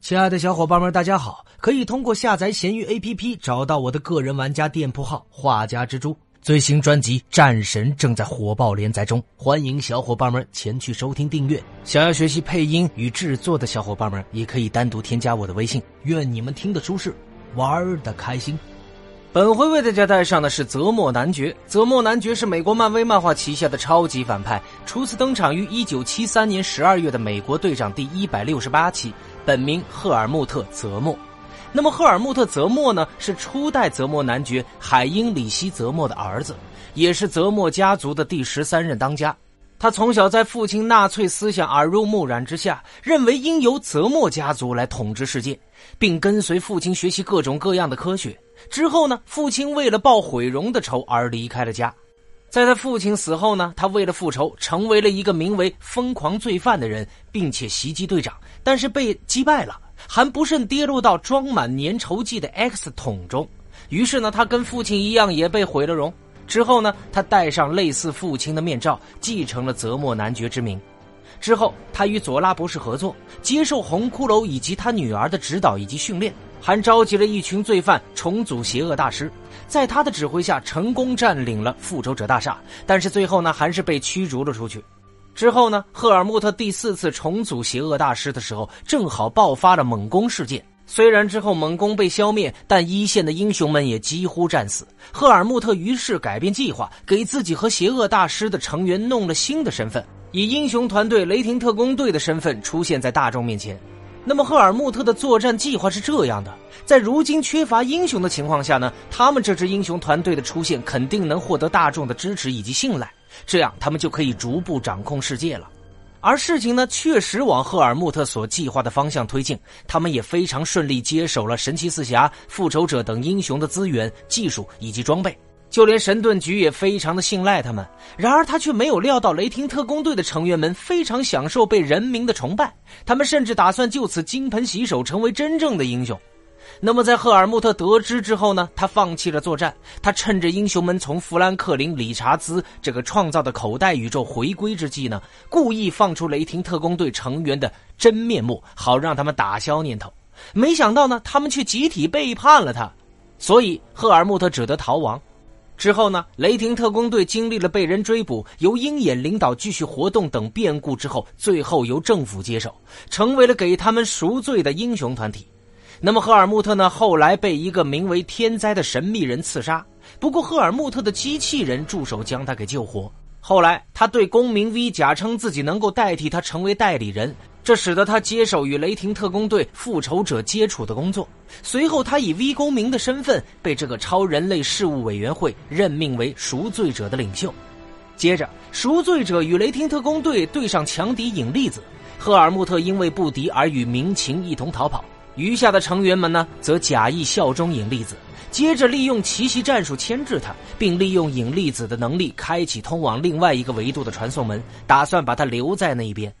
亲爱的小伙伴们，大家好！可以通过下载闲鱼 APP 找到我的个人玩家店铺号“画家蜘蛛”，最新专辑《战神》正在火爆连载中，欢迎小伙伴们前去收听订阅。想要学习配音与制作的小伙伴们，也可以单独添加我的微信。愿你们听得舒适，玩得开心。本回为大家带上的是泽莫男爵。泽莫男爵是美国漫威漫画旗下的超级反派，初次登场于1973年12月的《美国队长》第168期。本名赫尔穆特·泽莫。那么赫尔穆特·泽莫呢，是初代泽莫男爵海因里希·泽莫的儿子，也是泽莫家族的第13任当家。他从小在父亲纳粹思想耳濡目染之下，认为应由泽莫家族来统治世界，并跟随父亲学习各种各样的科学。之后呢，父亲为了报毁容的仇而离开了家。在他父亲死后呢，他为了复仇成为了一个名为疯狂罪犯的人，并且袭击队长，但是被击败了，还不慎跌落到装满粘稠剂的 X 桶中。于是呢，他跟父亲一样也被毁了容。之后呢，他戴上类似父亲的面罩，继承了泽莫男爵之名。之后他与佐拉博士合作，接受红骷髅以及他女儿的指导以及训练，还召集了一群罪犯重组邪恶大师，在他的指挥下成功占领了复仇者大厦，但是最后呢，还是被驱逐了出去。之后呢，赫尔穆特第4次重组邪恶大师的时候，正好爆发了猛攻事件。虽然之后猛攻被消灭，但一线的英雄们也几乎战死。赫尔穆特于是改变计划，给自己和邪恶大师的成员弄了新的身份，以英雄团队雷霆特工队的身份出现在大众面前。那么赫尔穆特的作战计划是这样的，在如今缺乏英雄的情况下呢，他们这支英雄团队的出现肯定能获得大众的支持以及信赖，这样他们就可以逐步掌控世界了。而事情呢，确实往赫尔穆特所计划的方向推进，他们也非常顺利接手了神奇四侠、复仇者等英雄的资源、技术以及装备，就连神盾局也非常的信赖他们。然而他却没有料到雷霆特工队的成员们非常享受被人民的崇拜，他们甚至打算就此金盆洗手，成为真正的英雄。那么在赫尔穆特得知之后呢，他放弃了作战，他趁着英雄们从富兰克林·理查兹这个创造的口袋宇宙回归之际呢，故意放出雷霆特工队成员的真面目，好让他们打消念头。没想到呢，他们却集体背叛了他，所以赫尔穆特只得逃亡。之后呢，雷霆特工队经历了被人追捕、由鹰眼领导继续活动等变故之后，最后由政府接手，成为了给他们赎罪的英雄团体。那么赫尔穆特呢，后来被一个名为天灾的神秘人刺杀，不过赫尔穆特的机器人助手将他给救活。后来他对公民 V 假称自己能够代替他成为代理人，这使得他接手与雷霆特工队、复仇者接触的工作。随后他以 V 公民的身份被这个超人类事务委员会任命为赎罪者的领袖。接着赎罪者与雷霆特工队对上强敌引力子，赫尔穆特因为不敌而与民情一同逃跑，余下的成员们呢，则假意效忠引力子，接着利用奇袭战术牵制他，并利用引力子的能力开启通往另外一个维度的传送门，打算把他留在那一边。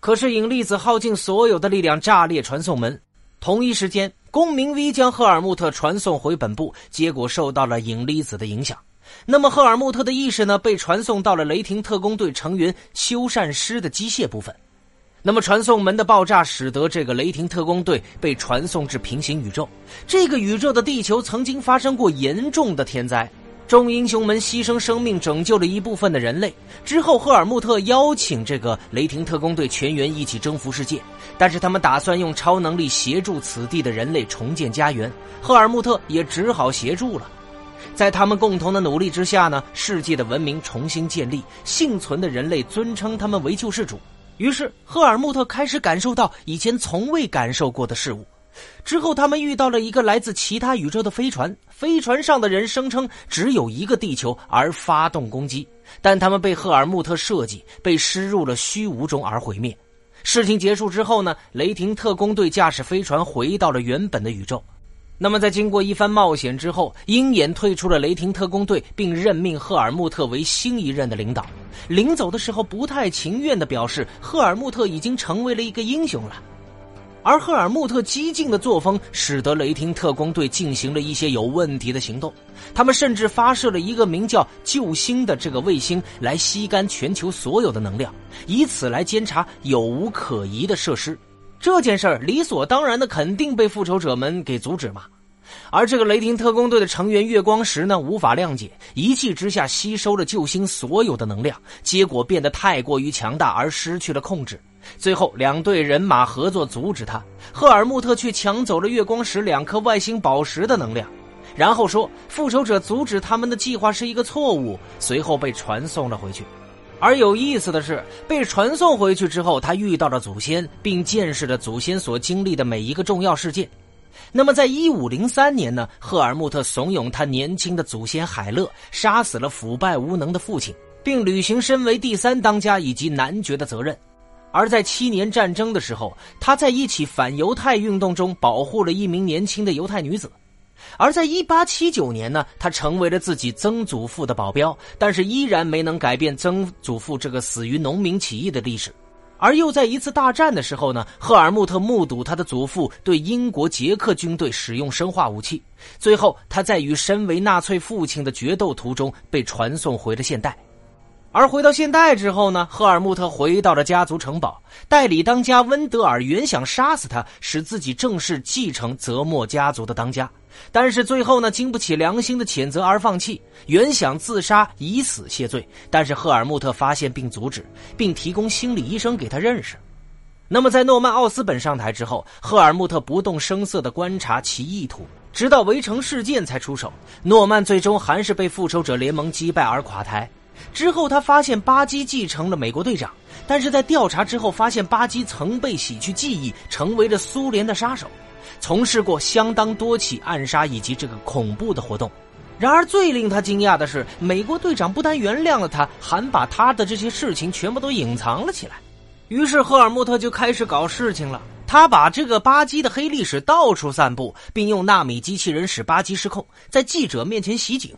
可是引力子耗尽所有的力量，炸裂传送门。同一时间，公民 V 将赫尔穆特传送回本部，结果受到了引力子的影响。那么赫尔穆特的意识呢，被传送到了雷霆特工队成员修缮师的机械部分。那么传送门的爆炸使得这个雷霆特工队被传送至平行宇宙，这个宇宙的地球曾经发生过严重的天灾，众英雄们牺牲生命拯救了一部分的人类。之后赫尔穆特邀请这个雷霆特工队全员一起征服世界，但是他们打算用超能力协助此地的人类重建家园，赫尔穆特也只好协助了。在他们共同的努力之下呢，世界的文明重新建立，幸存的人类尊称他们为救世主。于是赫尔穆特开始感受到以前从未感受过的事物。之后他们遇到了一个来自其他宇宙的飞船，飞船上的人声称只有一个地球而发动攻击，但他们被赫尔穆特设计，被施入了虚无中而毁灭。事情结束之后呢，雷霆特工队驾驶飞船回到了原本的宇宙。那么在经过一番冒险之后，鹰眼退出了雷霆特工队，并任命赫尔穆特为新一任的领导。临走的时候不太情愿地表示，赫尔穆特已经成为了一个英雄了。而赫尔穆特激进的作风使得雷霆特工队进行了一些有问题的行动，他们甚至发射了一个名叫救星的这个卫星来吸干全球所有的能量，以此来监察有无可疑的设施。这件事儿理所当然的肯定被复仇者们给阻止嘛。而这个雷霆特工队的成员月光石呢，无法谅解，一气之下吸收了救星所有的能量，结果变得太过于强大而失去了控制。最后两队人马合作阻止他，赫尔穆特却抢走了月光石两颗外星宝石的能量，然后说复仇者阻止他们的计划是一个错误，随后被传送了回去。而有意思的是，被传送回去之后，他遇到了祖先，并见识了祖先所经历的每一个重要事件。那么在1503年呢，赫尔穆特怂恿他年轻的祖先海勒杀死了腐败无能的父亲，并履行身为第三当家以及男爵的责任。而在7年战争的时候，他在一起反犹太运动中保护了一名年轻的犹太女子。而在1879年呢，他成为了自己曾祖父的保镖，但是依然没能改变曾祖父这个死于农民起义的历史。而又在一次大战的时候呢，赫尔穆特目睹他的祖父对英国捷克军队使用生化武器，最后他在与身为纳粹父亲的决斗途中被传送回了现代。而回到现代之后呢，赫尔穆特回到了家族城堡，代理当家温德尔原想杀死他，使自己正式继承泽莫家族的当家，但是最后呢，经不起良心的谴责而放弃，原想自杀以死谢罪，但是赫尔穆特发现并阻止，并提供心理医生给他认识。那么在诺曼奥斯本上台之后，赫尔穆特不动声色地观察其意图，直到围城事件才出手。诺曼最终还是被复仇者联盟击败而垮台。之后他发现巴基继承了美国队长，但是在调查之后发现巴基曾被洗去记忆，成为了苏联的杀手，从事过相当多起暗杀以及这个恐怖的活动。然而最令他惊讶的是，美国队长不但原谅了他，还把他的这些事情全部都隐藏了起来。于是赫尔穆特就开始搞事情了，他把这个巴基的黑历史到处散布，并用纳米机器人使巴基失控，在记者面前袭警。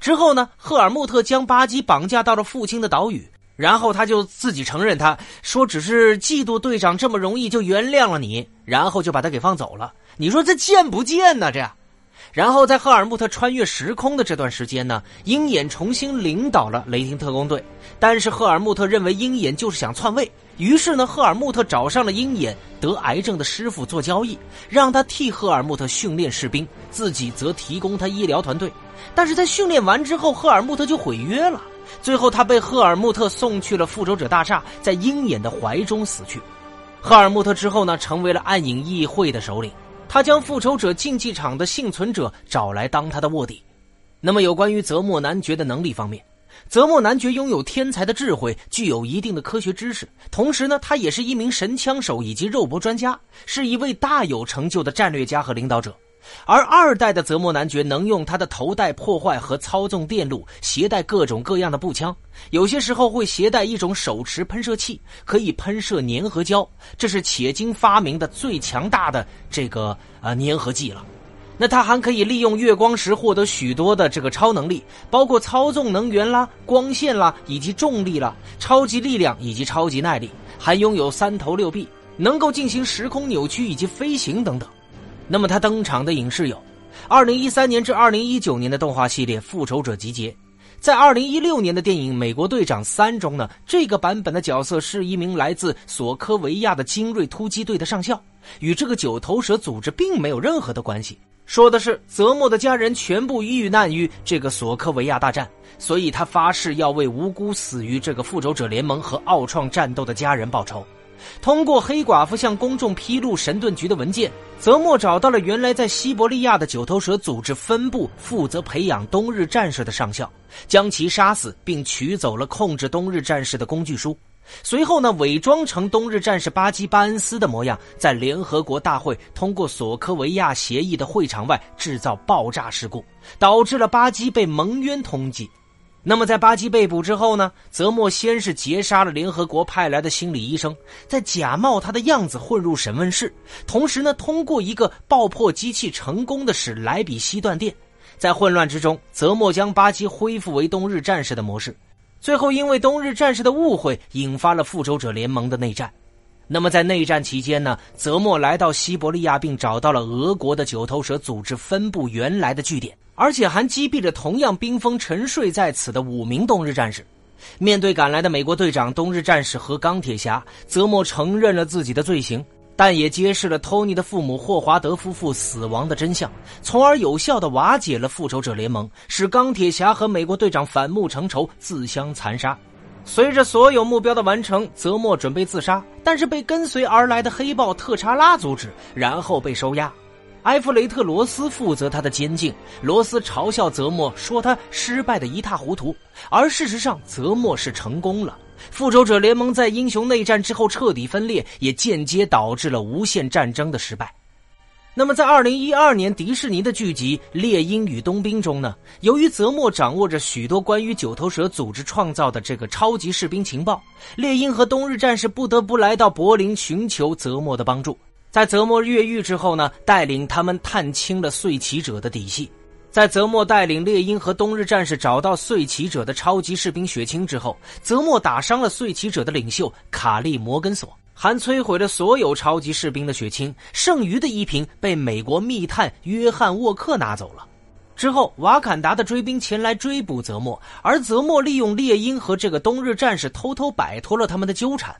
之后呢，赫尔穆特将巴基绑架到了父亲的岛屿，然后他就自己承认，他说只是嫉妒队长这么容易就原谅了你，然后就把他给放走了。你说这贱不贱呢？这然后在赫尔穆特穿越时空的这段时间呢，鹰眼重新领导了雷霆特工队，但是赫尔穆特认为鹰眼就是想篡位，于是呢，赫尔穆特找上了鹰眼得癌症的师傅做交易，让他替赫尔穆特训练士兵，自己则提供他医疗团队。但是在训练完之后，赫尔穆特就毁约了，最后他被赫尔穆特送去了复仇者大厦，在鹰眼的怀中死去。赫尔穆特之后呢，成为了暗影议会的首领，他将复仇者竞技场的幸存者找来当他的卧底。那么有关于泽莫男爵的能力方面，泽莫男爵拥有天才的智慧，具有一定的科学知识，同时呢，他也是一名神枪手以及肉搏专家，是一位大有成就的战略家和领导者。而2代的泽莫男爵能用他的头戴破坏和操纵电路，携带各种各样的步枪，有些时候会携带一种手持喷射器，可以喷射粘合胶，这是且经发明的最强大的这个粘合剂了。那他还可以利用月光石获得许多的这个超能力，包括操纵能源啦、光线啦以及重力啦、超级力量以及超级耐力，还拥有3头6臂，能够进行时空扭曲以及飞行等等。那么他登场的影视有2013年至2019年的动画系列《复仇者集结》，在2016年的电影《美国队长3》中呢，这个版本的角色是一名来自索科维亚的精锐突击队的上校，与这个九头蛇组织并没有任何的关系，说的是泽莫的家人全部遇难于这个索科维亚大战，所以他发誓要为无辜死于这个复仇者联盟和奥创战斗的家人报仇。通过黑寡妇向公众披露神盾局的文件，泽莫找到了原来在西伯利亚的九头蛇组织分部负责培养冬日战士的上校，将其杀死，并取走了控制冬日战士的工具书。随后呢，伪装成冬日战士巴基巴恩斯的模样，在联合国大会通过索科维亚协议的会场外制造爆炸事故，导致了巴基被蒙冤通缉。那么在巴基被捕之后呢，泽莫先是截杀了联合国派来的心理医生，再假冒他的样子混入审问室，同时呢，通过一个爆破机器成功的使莱比锡断电。在混乱之中，泽莫将巴基恢复为冬日战士的模式，最后因为冬日战士的误会引发了复仇者联盟的内战。那么在内战期间呢，泽莫来到西伯利亚，并找到了俄国的九头蛇组织分部原来的据点，而且还击毙了同样冰封沉睡在此的5名冬日战士。面对赶来的美国队长、冬日战士和钢铁侠，泽莫承认了自己的罪行，但也揭示了托尼的父母霍华德夫妇死亡的真相，从而有效地瓦解了复仇者联盟，使钢铁侠和美国队长反目成仇，自相残杀。随着所有目标的完成，泽莫准备自杀，但是被跟随而来的黑豹特查拉阻止，然后被收押。埃弗雷特·罗斯负责他的监禁，罗斯嘲笑泽莫，说他失败的一塌糊涂，而事实上泽莫是成功了。复仇者联盟在英雄内战之后彻底分裂，也间接导致了无限战争的失败。那么在2012年迪士尼的剧集《猎鹰与冬兵》中呢，由于泽莫掌握着许多关于九头蛇组织创造的这个超级士兵情报，猎鹰和冬日战士不得不来到柏林寻求泽莫的帮助。在泽莫越狱之后呢，带领他们探清了碎旗者的底细。在泽莫带领猎鹰和冬日战士找到碎旗者的超级士兵血清之后，泽莫打伤了碎旗者的领袖卡利·摩根索，还摧毁了所有超级士兵的血清，剩余的一瓶被美国密探约翰·沃克拿走了。之后瓦坎达的追兵前来追捕泽莫，而泽莫利用猎鹰和这个冬日战士偷偷摆脱了他们的纠缠。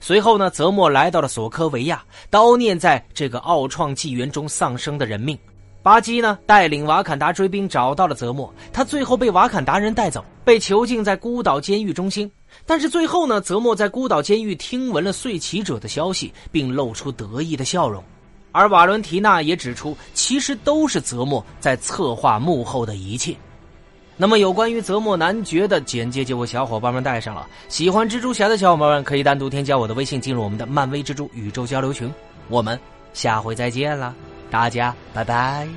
随后呢，泽莫来到了索科维亚，悼念在这个奥创纪元中丧生的人命。巴基呢带领瓦坎达追兵找到了泽莫，他最后被瓦坎达人带走，被囚禁在孤岛监狱中心。但是最后呢，泽莫在孤岛监狱听闻了碎旗者的消息，并露出得意的笑容。而瓦伦提娜也指出，其实都是泽莫在策划幕后的一切。那么有关于泽莫男爵的简介就为小伙伴们带上了，喜欢蜘蛛侠的小伙伴们可以单独添加我的微信，进入我们的漫威蜘蛛宇宙交流群。我们下回再见了，大家拜拜。